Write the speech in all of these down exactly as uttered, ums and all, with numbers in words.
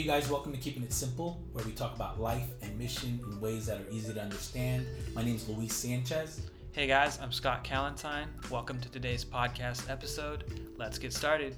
Hey guys, welcome to Keeping It Simple, where we talk about life and mission in ways that are easy to understand. My name is Luis Sanchez. Hey guys, I'm Scott Callentine. Welcome to today's podcast episode. Let's get started.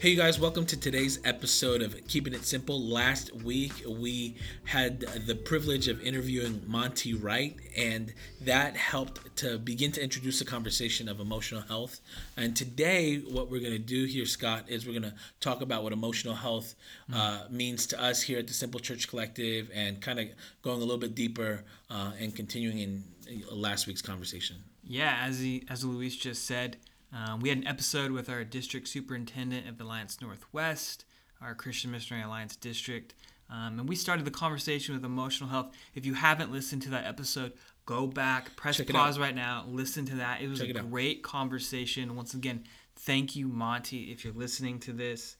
Hey guys, welcome to today's episode of Keeping It Simple. Last week we had the privilege of interviewing Monty Wright, and that helped to begin to introduce the conversation of emotional health. And today what we're going to do here, Scott, is we're going to talk about what emotional health uh, means to us here at the Simple Church Collective, and kind of going a little bit deeper uh, and continuing in last week's conversation. Yeah, as he, as Luis just said, Um, we had an episode with our district superintendent of the Alliance Northwest, our Christian Missionary Alliance district, um, and we started the conversation with emotional health. If you haven't listened to that episode, go back, press pause right now, listen to that. It was a great conversation. Once again, thank you, Monty, if you're listening to this.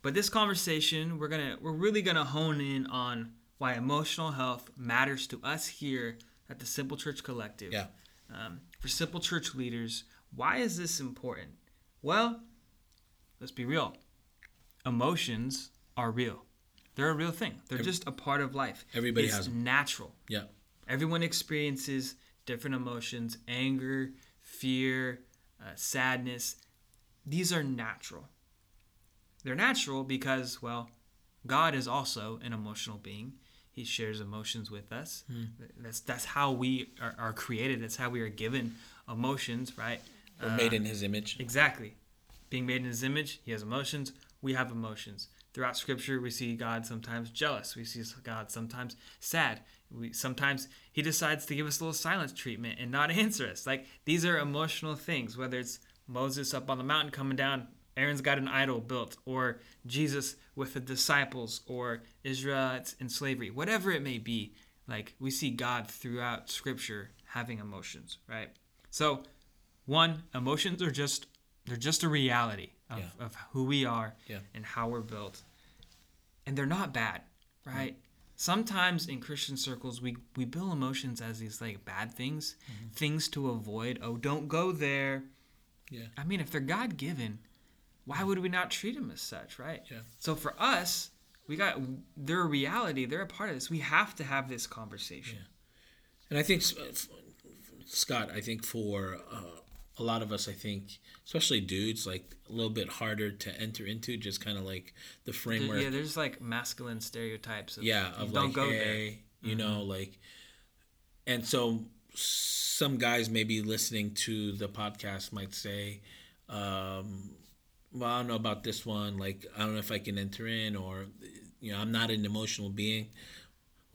But this conversation, we're gonna we're really gonna hone in on why emotional health matters to us here at the Simple Church Collective. Yeah. Um, for Simple Church leaders. Why is this important? Well, let's be real. Emotions are real. They're a real thing. They're Every, just a part of life. Everybody it's has them. It's natural. Yeah. Everyone experiences different emotions, anger, fear, uh, sadness. These are natural. They're natural because, well, God is also an emotional being. He shares emotions with us. Mm. That's that's how we are, are created. That's how we are given emotions, right? We're um, made in his image. Exactly. Being made in his image, he has emotions. We have emotions. Throughout Scripture, we see God sometimes jealous. We see God sometimes sad. We sometimes he decides to give us a little silence treatment and not answer us. Like, these are emotional things, whether it's Moses up on the mountain coming down, Aaron's got an idol built, or Jesus with the disciples, or Israelites in slavery. Whatever it may be, like, we see God throughout Scripture having emotions, right? So, one, emotions are just, they're just a reality of, yeah. of who we are yeah. and how we're built. And they're not bad, right? Mm-hmm. Sometimes in Christian circles, we, we bill emotions as these, like, bad things, mm-hmm. things to avoid. Oh, don't go there. Yeah. I mean, if they're God-given, why would we not treat them as such, right? Yeah. So for us, we got, they're a reality. They're a part of this. We have to have this conversation. Yeah. And I think... Uh, f- Scott, I think for uh, a lot of us, I think, especially dudes, like, a little bit harder to enter into, just kind of like the framework. Yeah, there's like masculine stereotypes. Of, yeah, of don't like, go hey, there. You mm-hmm. know, like, and so some guys maybe listening to the podcast might say, um, well, I don't know about this one. Like, I don't know if I can enter in, or, you know, I'm not an emotional being.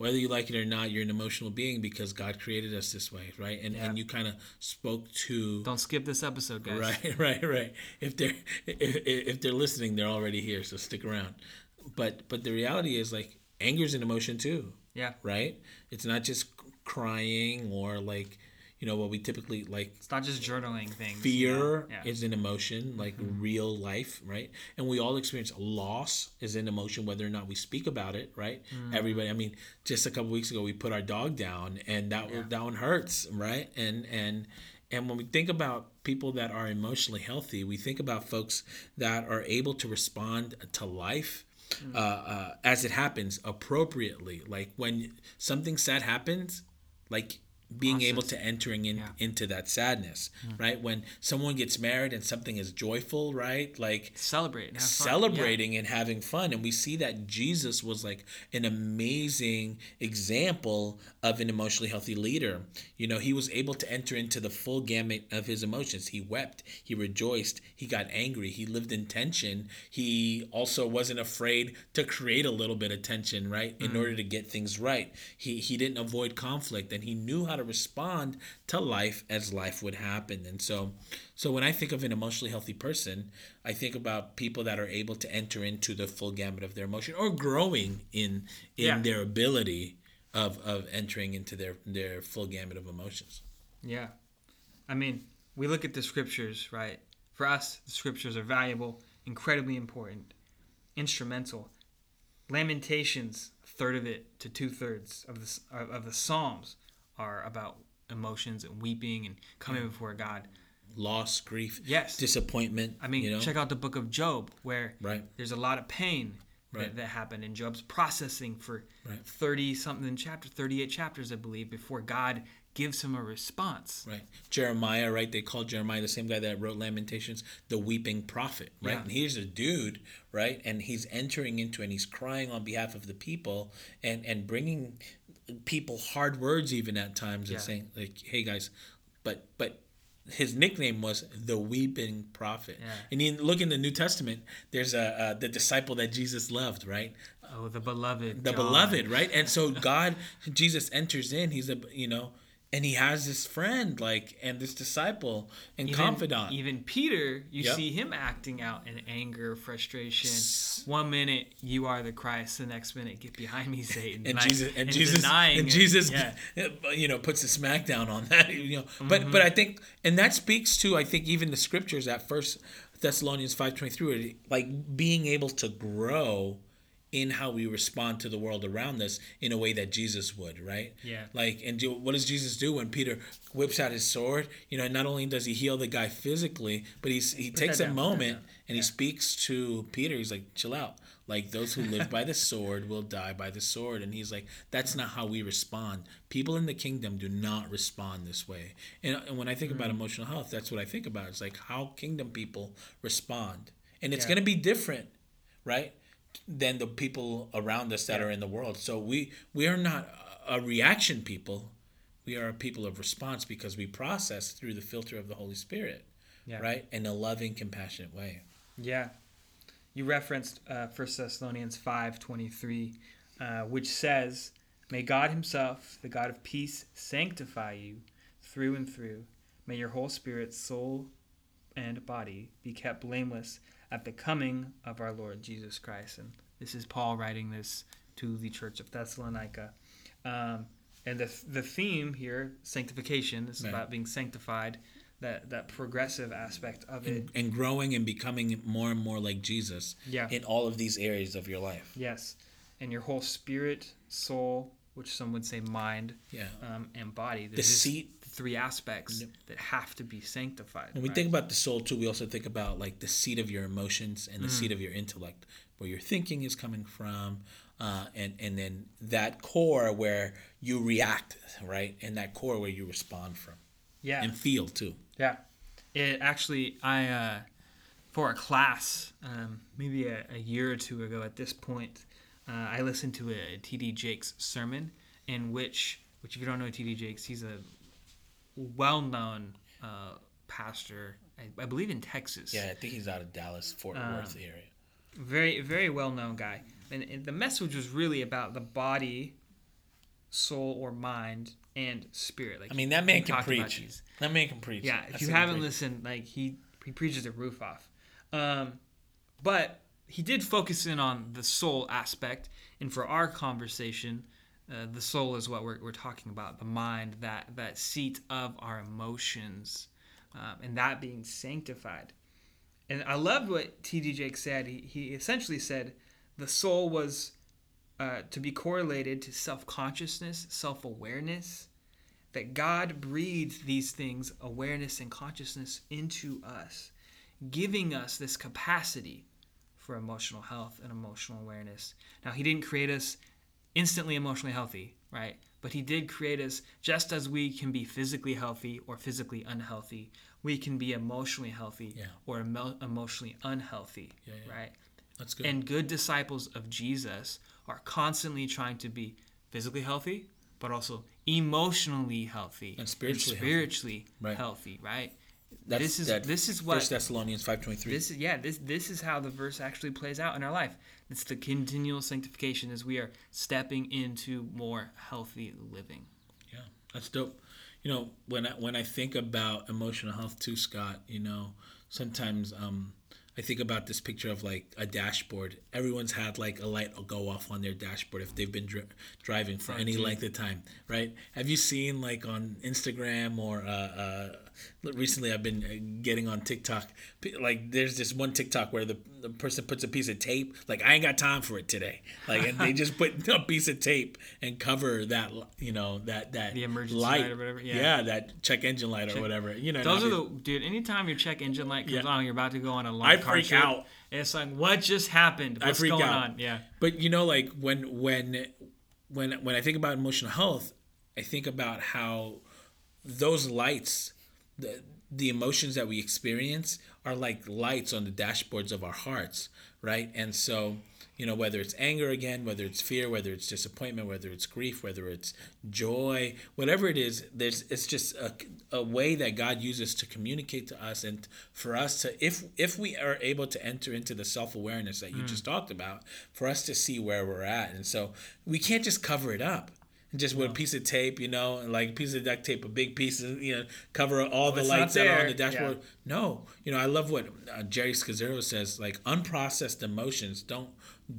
Whether you like it or not, you're an emotional being because God created us this way, right? And yeah. and you kind of spoke to... Don't skip this episode, guys. Right, right, right. If they're if, if they're listening, they're already here, so stick around. But but the reality is, like, anger's an emotion too. Yeah. Right? It's not just crying or, like, you know, what we typically, like... It's not just journaling things. Fear yeah. Yeah. is an emotion, like mm-hmm. real life, right? And we all experience loss is an emotion, whether or not we speak about it, right? Mm. Everybody, I mean, just a couple weeks ago, we put our dog down, and that, yeah. that one hurts, right? And, and, and when we think about people that are emotionally healthy, we think about folks that are able to respond to life mm. uh, uh, as it happens appropriately. Like, when something sad happens, like... being Process. able to entering in, yeah. into that sadness, mm-hmm. right? When someone gets married and something is joyful, right? Like celebrate, and celebrating yeah. and having fun. And we see that Jesus was like an amazing example of an emotionally healthy leader. You know, he was able to enter into the full gamut of his emotions. He wept, he rejoiced, he got angry, he lived in tension. He also wasn't afraid to create a little bit of tension, right? In mm-hmm. order to get things right. He, he didn't avoid conflict, and he knew how to respond to life as life would happen. And so so when I think of an emotionally healthy person, I think about people that are able to enter into the full gamut of their emotion, or growing in in yeah. their ability of of entering into their their full gamut of emotions. Yeah. I mean, we look at the Scriptures, right? For us, the Scriptures are valuable, incredibly important, instrumental. Lamentations, a third of it to two-thirds of the, of the Psalms, are about emotions and weeping and coming before God. loss, grief, yes. disappointment. I mean, you know? Check out the book of Job, where right. there's a lot of pain right. that, that happened in Job's processing for right. thirty-something chapter, thirty-eight chapters, I believe, before God gives him a response. Right. Jeremiah, right? They called Jeremiah, the same guy that wrote Lamentations, the weeping prophet, right? Yeah. And here's a dude, right? And he's entering into, and he's crying on behalf of the people and, and bringing people hard words even at times yeah. and saying, like, hey guys, but, but his nickname was the weeping prophet. Yeah. And you look in the New Testament, there's a, uh, the disciple that Jesus loved, right? Oh, the beloved. The John. Beloved, right? And so God, Jesus enters in, he's a, you know, and he has this friend, like, and this disciple and even, confidant. Even Peter, you yep. see him acting out in anger, frustration. One minute you are the Christ, the next minute get behind me, Satan. And, and Jesus, I, and, and Jesus, denying and Jesus, and, yeah. you know, puts a smack down on that. You know, but mm-hmm. but I think, and that speaks to I think even the scriptures at First Thessalonians five twenty three, like being able to grow in how we respond to the world around us in a way that Jesus would, right? Yeah. Like, and do, what does Jesus do when Peter whips out his sword? You know, not only does he heal the guy physically, but he's, he put takes a down, moment and yeah. he speaks to Peter. He's like, chill out. Like, those who live by the sword will die by the sword. And he's like, that's not how we respond. People in the kingdom do not respond this way. And, and when I think mm-hmm. about emotional health, that's what I think about. It's like how kingdom people respond. And it's yeah. going to be different, right? Than the people around us that yeah. are in the world. So we we are not a reaction people. We are a people of response because we process through the filter of the Holy Spirit, yeah. right? In a loving, compassionate way. Yeah. You referenced uh, First Thessalonians five twenty-three, uh, which says, "May God himself, the God of peace, sanctify you through and through. May your whole spirit, soul, and body be kept blameless at the coming of our Lord Jesus Christ." And this is Paul writing this to the church of Thessalonica. Um, and the the theme here, sanctification, this is right. about being sanctified, that, that progressive aspect of and, it. And growing and becoming more and more like Jesus yeah. in all of these areas of your life. Yes. And your whole spirit, soul, which some would say mind, yeah. um, and body. There's the seat. Three aspects yep. that have to be sanctified. When we right? think about the soul too, we also think about like the seat of your emotions and the mm. seat of your intellect, where your thinking is coming from, uh, and and then that core where you react, right, and that core where you respond from, yeah, and feel too. Yeah, it actually I uh, for a class um, maybe a, a year or two ago at this point, uh, I listened to a T D Jakes sermon in which which if you don't know T D Jakes, he's a well-known uh, pastor, I, I believe in Texas. Yeah, I think he's out of Dallas, Fort um, Worth area. Very, very well-known guy. And, and the message was really about the body, soul or mind, and spirit. Like I mean, that man can preach. That man can preach. Yeah, if That's you haven't listened, like he, he preaches the roof off. Um, but he did focus in on the soul aspect, and for our conversation, Uh, the soul is what we're we're talking about, the mind, that, that seat of our emotions, um, and that being sanctified. And I loved what T D Jakes said. He, he essentially said the soul was uh, to be correlated to self-consciousness, self-awareness, that God breathed these things, awareness and consciousness, into us, giving us this capacity for emotional health and emotional awareness. Now, he didn't create us instantly emotionally healthy, right? But he did create us, just as we can be physically healthy or physically unhealthy, we can be emotionally healthy yeah. or emo- emotionally unhealthy, yeah, yeah. right? That's good. And good disciples of Jesus are constantly trying to be physically healthy, but also emotionally healthy and spiritually, and spiritually healthy. healthy, right? Healthy, right? That's, this is that this is what First Thessalonians five twenty-three. This is yeah, this this is how the verse actually plays out in our life. It's the continual sanctification as we are stepping into more healthy living. Yeah, that's dope. You know, when I, when I think about emotional health too, Scott, you know, sometimes um, I think about this picture of like a dashboard. Everyone's had like a light go off on their dashboard if they've been dri- driving for any length of time, right? Have you seen like on Instagram or uh, uh recently I've been getting on TikTok. Like, there's this one TikTok where the, the person puts a piece of tape. Like, I ain't got time for it today. Like, and they just put a piece of tape and cover that, you know, that that the emergency light, light or whatever. Yeah. yeah, that check engine light check, or whatever. You know, those are the dude. Anytime your check engine light comes yeah. on, you're about to go on a long I car freak trip, out. It's like, what just happened? What's I freak going out. on? Yeah. But you know, like when when when when I think about emotional health, I think about how those lights, the the emotions that we experience are like lights on the dashboards of our hearts, right? And so, you know, whether it's anger again, whether it's fear, whether it's disappointment, whether it's grief, whether it's joy, whatever it is, there's it's just a, a way that God uses to communicate to us and for us to, if if we are able to enter into the self-awareness that you mm. just talked about, for us to see where we're at. And so we can't just cover it up. Just with a piece of tape, you know, and like a piece of duct tape, a big piece, of, you know, cover all the it's lights that are on the dashboard. Yeah. No. You know, I love what uh, Jerry Scazzero says, like, unprocessed emotions don't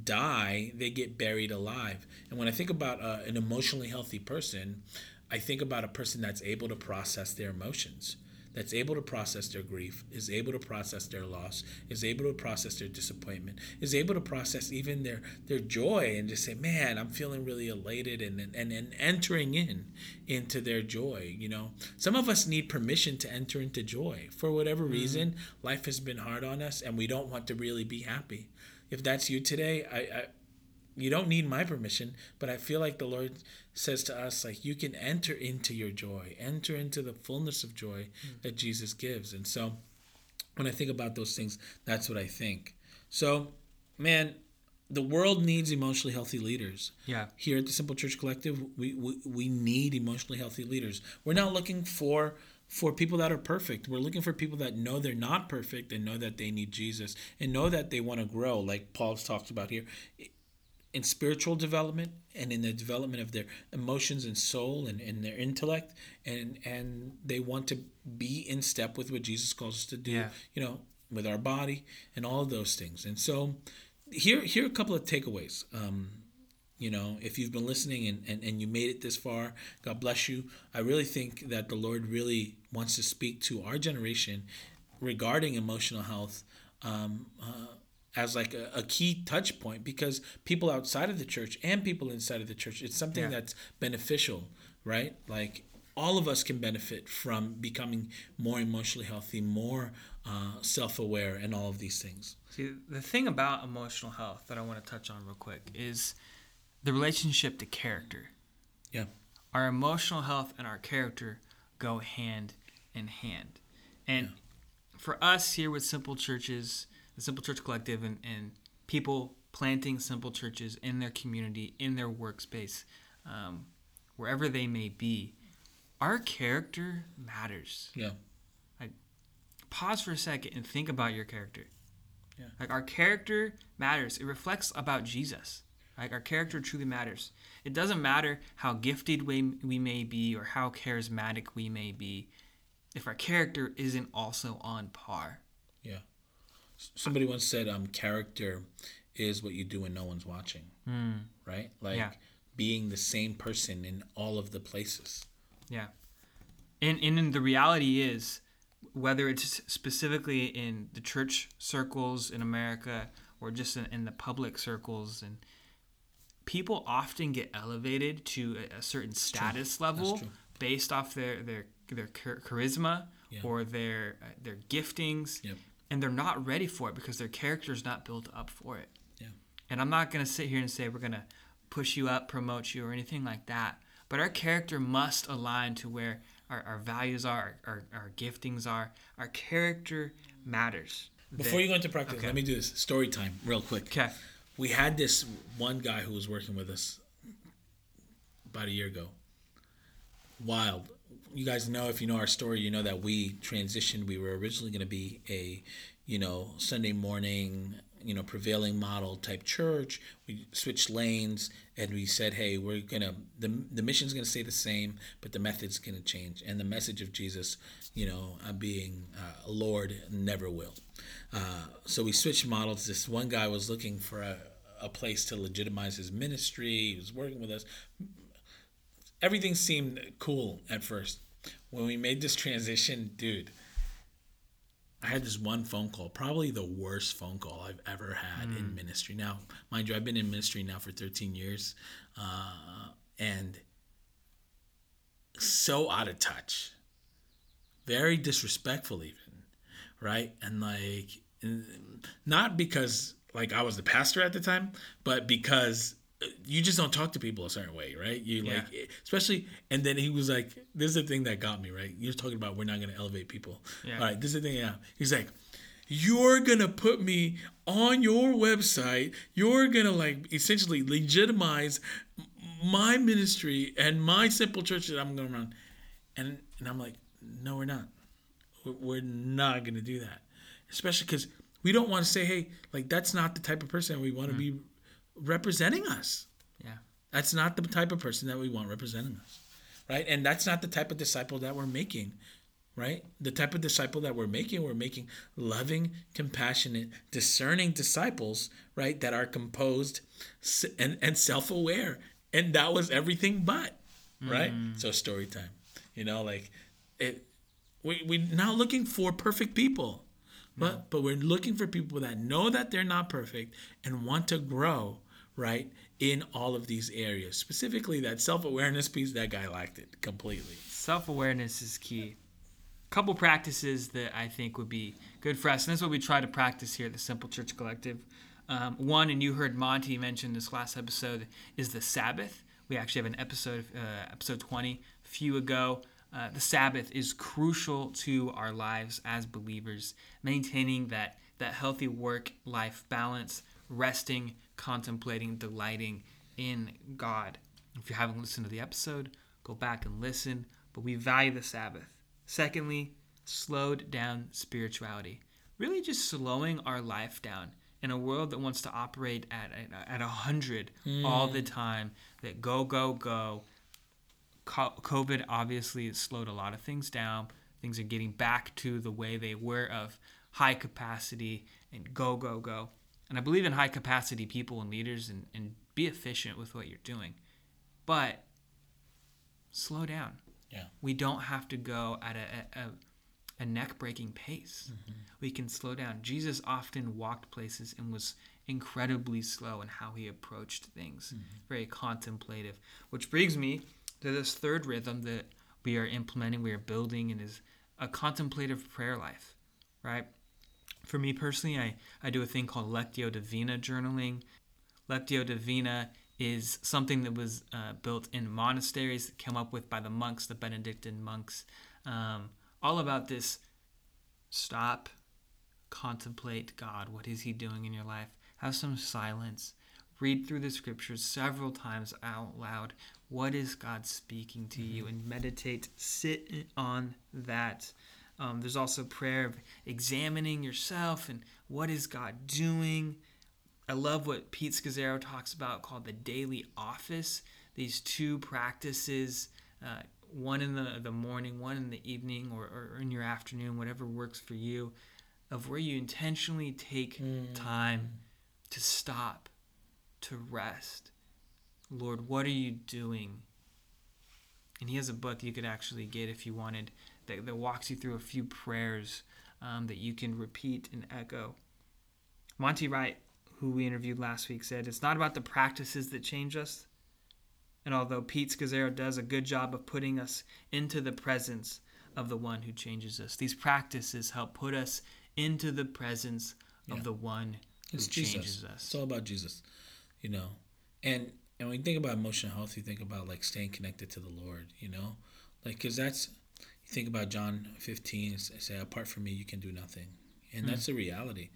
die. They get buried alive. And when I think about uh, an emotionally healthy person, I think about a person that's able to process their emotions, that's able to process their grief, is able to process their loss, is able to process their disappointment, is able to process even their their joy and just say, man, I'm feeling really elated, and and, and entering in into their joy, you know. Some of us need permission to enter into joy. For whatever mm-hmm. reason, life has been hard on us and we don't want to really be happy. If that's you today, I, I you don't need my permission, but I feel like the Lord says to us, like, you can enter into your joy, enter into the fullness of joy that Jesus gives. And so when I think about those things, that's what I think. So, man, the world needs emotionally healthy leaders. Yeah. Here at the Simple Church Collective, we we, we need emotionally healthy leaders. We're not looking for for people that are perfect. We're looking for people that know they're not perfect and know that they need Jesus and know that they want to grow, like Paul's talks about here, in spiritual development and in the development of their emotions and soul and, and their intellect, and and they want to be in step with what Jesus calls us to do, yeah. you know, with our body and all of those things. And so here here are a couple of takeaways. Um, you know, if you've been listening and, and, and you made it this far, God bless you. I really think that the Lord really wants to speak to our generation regarding emotional health, um, uh, as like a, a key touch point, because people outside of the church and people inside of the church, it's something yeah. that's beneficial, right? Like, all of us can benefit from becoming more emotionally healthy, more uh, self-aware, and all of these things. See, the thing about emotional health that I want to touch on real quick is the relationship to character. Yeah. Our emotional health and our character go hand in hand. And yeah. for us here with Simple Churches, the Simple Church Collective, and, and people planting simple churches in their community, in their workspace, um, wherever they may be, our character matters. Yeah. Like, pause for a second and think about your character. Yeah. Like, our character matters. It reflects about Jesus. Like, our character truly matters. It doesn't matter how gifted we, we may be or how charismatic we may be if our character isn't also on par. Yeah. Somebody once said, um, character is what you do when no one's watching, mm. right? Like yeah. being the same person in all of the places. Yeah. And, and and the reality is, whether it's specifically in the church circles in America or just in, in the public circles, and people often get elevated to a, a certain status true. level based off their, their, their charisma yeah. or their, uh, their giftings. Yep. And they're not ready for it because their character is not built up for it. Yeah. And I'm not going to sit here and say we're going to push you up, promote you, or anything like that. But our character must align to where our, our values are, our, our giftings are. Our character matters. Before they, you go into practice, okay. let me do this. Story time real quick. Okay. We had this one guy who was working with us about a year ago. Wild. You guys know, if you know our story, you know that we transitioned. We were originally going to be a, you know, Sunday morning, you know, prevailing model type church. We switched lanes and we said, hey, we're going to, the the mission's going to stay the same, but the method's going to change. And the message of Jesus, you know, being uh, Lord never will. Uh, so we switched models. This one guy was looking for a, a place to legitimize his ministry. He was working with us. Everything seemed cool at first. when we made this transition, dude, I had this one phone call, probably the worst phone call I've ever had mm. in ministry. Now, mind you, I've been in ministry now for thirteen years, uh, and so out of touch, very disrespectful even, right? And like, not because like I was the pastor at the time, but because you just don't talk to people a certain way, right? You yeah. like, especially, and then he was like, this is the thing that got me, right? You're talking about we're not going to elevate people. Yeah. All right, this is the thing. Yeah. He's like, you're going to put me on your website. You're going to like essentially legitimize my ministry and my simple church that I'm going to run. And, and I'm like, no, we're not. We're not going to do that. Especially because we don't want to say, hey, like that's not the type of person we want to mm-hmm. be representing us. Yeah. That's not the type of person that we want representing us. Right? And that's not the type of disciple that we're making. Right? The type of disciple that we're making, we're making loving, compassionate, discerning disciples, right? That are composed and, and self-aware. And that was everything but, right? Mm. So story time. You know, like it we we're not looking for perfect people. But no. but we're looking for people that know that they're not perfect and want to grow, right, in all of these areas. Specifically, that self-awareness piece, that guy lacked it completely. Self-awareness is key. A couple practices that I think would be good for us, and that's what we try to practice here at the Simple Church Collective. Um, one, and you heard Monty mention this last episode, is the Sabbath. We actually have an episode, uh, episode twenty, a few ago. Uh, the Sabbath is crucial to our lives as believers, maintaining that, that healthy work-life balance, resting, contemplating, delighting in God. If you haven't listened to the episode, go back and listen, but we value the Sabbath. Secondly, slowed down spirituality. Really just slowing our life down in a world that wants to operate at, at one hundred mm. all the time, that go, go, go. COVID obviously has slowed a lot of things down. Things are getting back to the way they were of high capacity and go, go, go. And I believe in high capacity people and leaders, and, and be efficient with what you're doing. But slow down. Yeah. We don't have to go at a, a, a neck-breaking pace. Mm-hmm. We can slow down. Jesus often walked places and was incredibly slow in how he approached things, mm-hmm. very contemplative, which brings me to this third rhythm that we are implementing, we are building, and is a contemplative prayer life, right? For me personally, I, I do a thing called Lectio Divina journaling. Lectio Divina is something that was uh, built in monasteries, came up with by the monks, the Benedictine monks, um, all about this stop, contemplate God. What is he doing in your life? Have some silence. Read through the scriptures several times out loud. What is God speaking to you? And meditate, sit on that. Um, there's also prayer of examining yourself and what is God doing. I love what Pete Scazzero talks about called the daily office. These two practices, uh, one in the, the morning, one in the evening, or, or in your afternoon, whatever works for you, of where you intentionally take mm. time to stop, to rest. Lord, what are you doing? And he has a book you could actually get if you wanted that, that walks you through a few prayers um, that you can repeat and echo. Monty Wright, who we interviewed last week, said, it's not about the practices that change us. And although Pete Scazzero does a good job of putting us into the presence of the one who changes us, these practices help put us into the presence yeah. of the one who it's changes Jesus. us. It's all about Jesus, you know. And And when you think about emotional health, you think about like staying connected to the Lord, you know, like, cause that's, you think about John fifteen and say, apart from me, you can do nothing. And mm. that's the reality.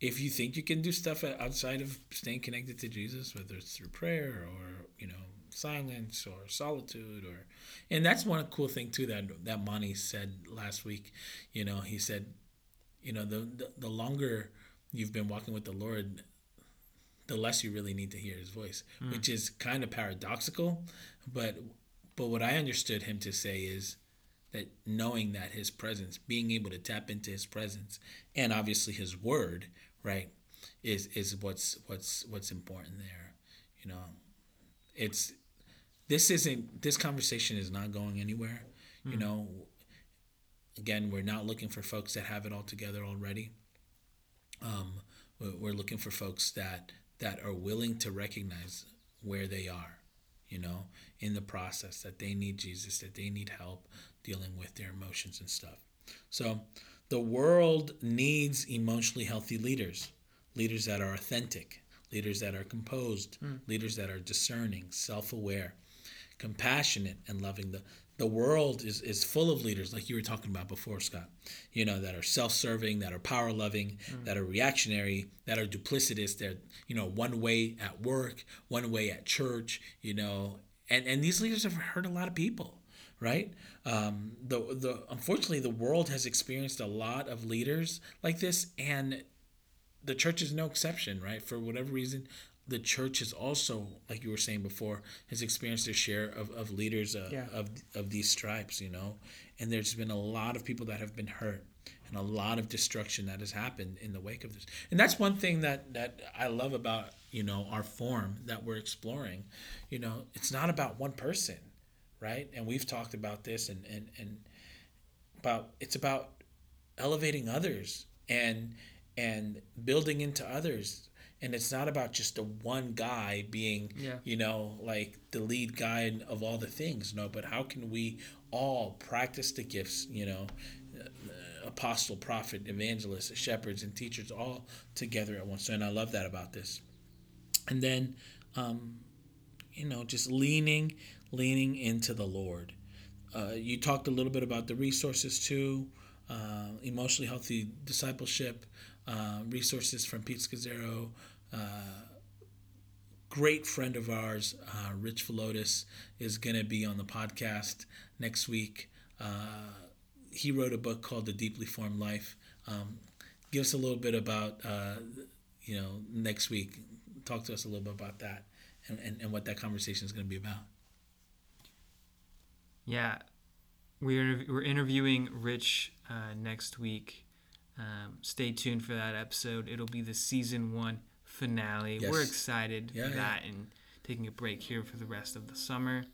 If you think you can do stuff outside of staying connected to Jesus, whether it's through prayer or, you know, silence or solitude or, and that's one cool thing too, that, that Monty said last week, you know, he said, you know, the, the, the longer you've been walking with the Lord, the less you really need to hear his voice, mm. which is kind of paradoxical. But but what I understood him to say is that knowing that his presence, being able to tap into his presence, and obviously his word, right, is is what's what's what's important there. You know, it's this isn't this conversation is not going anywhere. Mm. You know, Again, we're not looking for folks that have it all together already. Um, we're looking for folks that that are willing to recognize where they are, you know, in the process, that they need Jesus, that they need help dealing with their emotions and stuff. So the world needs emotionally healthy leaders, leaders that are authentic, leaders that are composed, mm. leaders that are discerning, self-aware, compassionate, and loving. The The world is, is full of leaders, like you were talking about before, Scott, you know, that are self-serving, that are power-loving, mm. that are reactionary, that are duplicitous. They're, you know, one way at work, one way at church, you know. And, and these leaders have hurt a lot of people, right? Um, the the unfortunately, the world has experienced a lot of leaders like this, and the church is no exception, right? For whatever reason, the church is also, like you were saying before, has experienced their share of, of leaders uh, yeah. of of these stripes, you know. And there's been a lot of people that have been hurt and a lot of destruction that has happened in the wake of this. And that's one thing that, that I love about, you know, our form that we're exploring. You know, it's not about one person, right? And we've talked about this and, and, and about it's about elevating others and and building into others. And it's not about just the one guy being, yeah. you know, like the lead guy of all the things. No, but how can we all practice the gifts, you know, apostle, prophet, evangelist, shepherds, and teachers all together at once. And I love that about this. And then, um, you know, just leaning, leaning into the Lord. Uh, you talked a little bit about the resources too, uh, emotionally healthy discipleship. Uh, resources from Pete Scazzero, uh, great friend of ours, uh, Rich Villodas, is going to be on the podcast next week. Uh, he wrote a book called The Deeply Formed Life. Um, give us a little bit about, uh, you know, next week. Talk to us a little bit about that and, and, and what that conversation is going to be about. Yeah, we're, we're interviewing Rich uh, next week. Um, stay tuned for that episode. It'll be the season one finale. Yes. We're excited yeah, for that yeah. and taking a break here for the rest of the summer.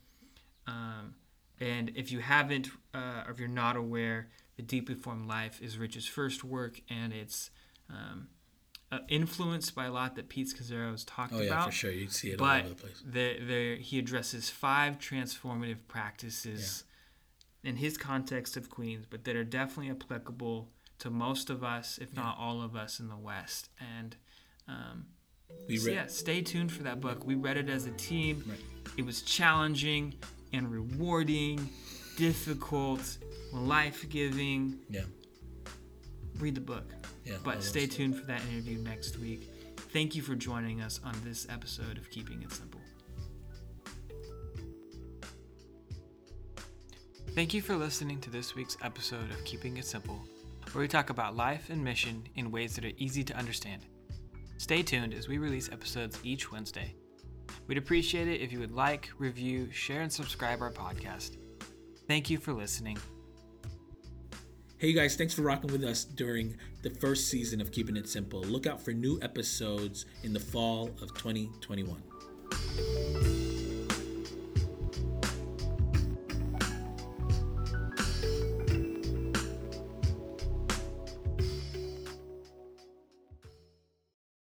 Um, and if you haven't, uh, or if you're not aware, The Deeply Formed Life is Rich's first work, and it's um, uh, influenced by a lot that Pete Scazzero has talked about. Oh, yeah, about, for sure. You'd see it all over the place. But the, the, he addresses five transformative practices yeah. in his context of Queens, but that are definitely applicable to most of us, if not yeah. all of us in the West. And um, we so yeah, stay tuned for that book. We read it as a team. Right. It was challenging and rewarding, difficult, life-giving. Yeah. Read the book. Yeah, but stay things. tuned for that interview next week. Thank you for joining us on this episode of Keeping It Simple. Thank you for listening to this week's episode of Keeping It Simple, where we talk about life and mission in ways that are easy to understand. Stay tuned as we release episodes each Wednesday. We'd appreciate it if you would like, review, share, and subscribe our podcast. Thank you for listening. Hey, you guys, thanks for rocking with us during the first season of Keeping It Simple. Look out for new episodes in the fall of twenty twenty-one.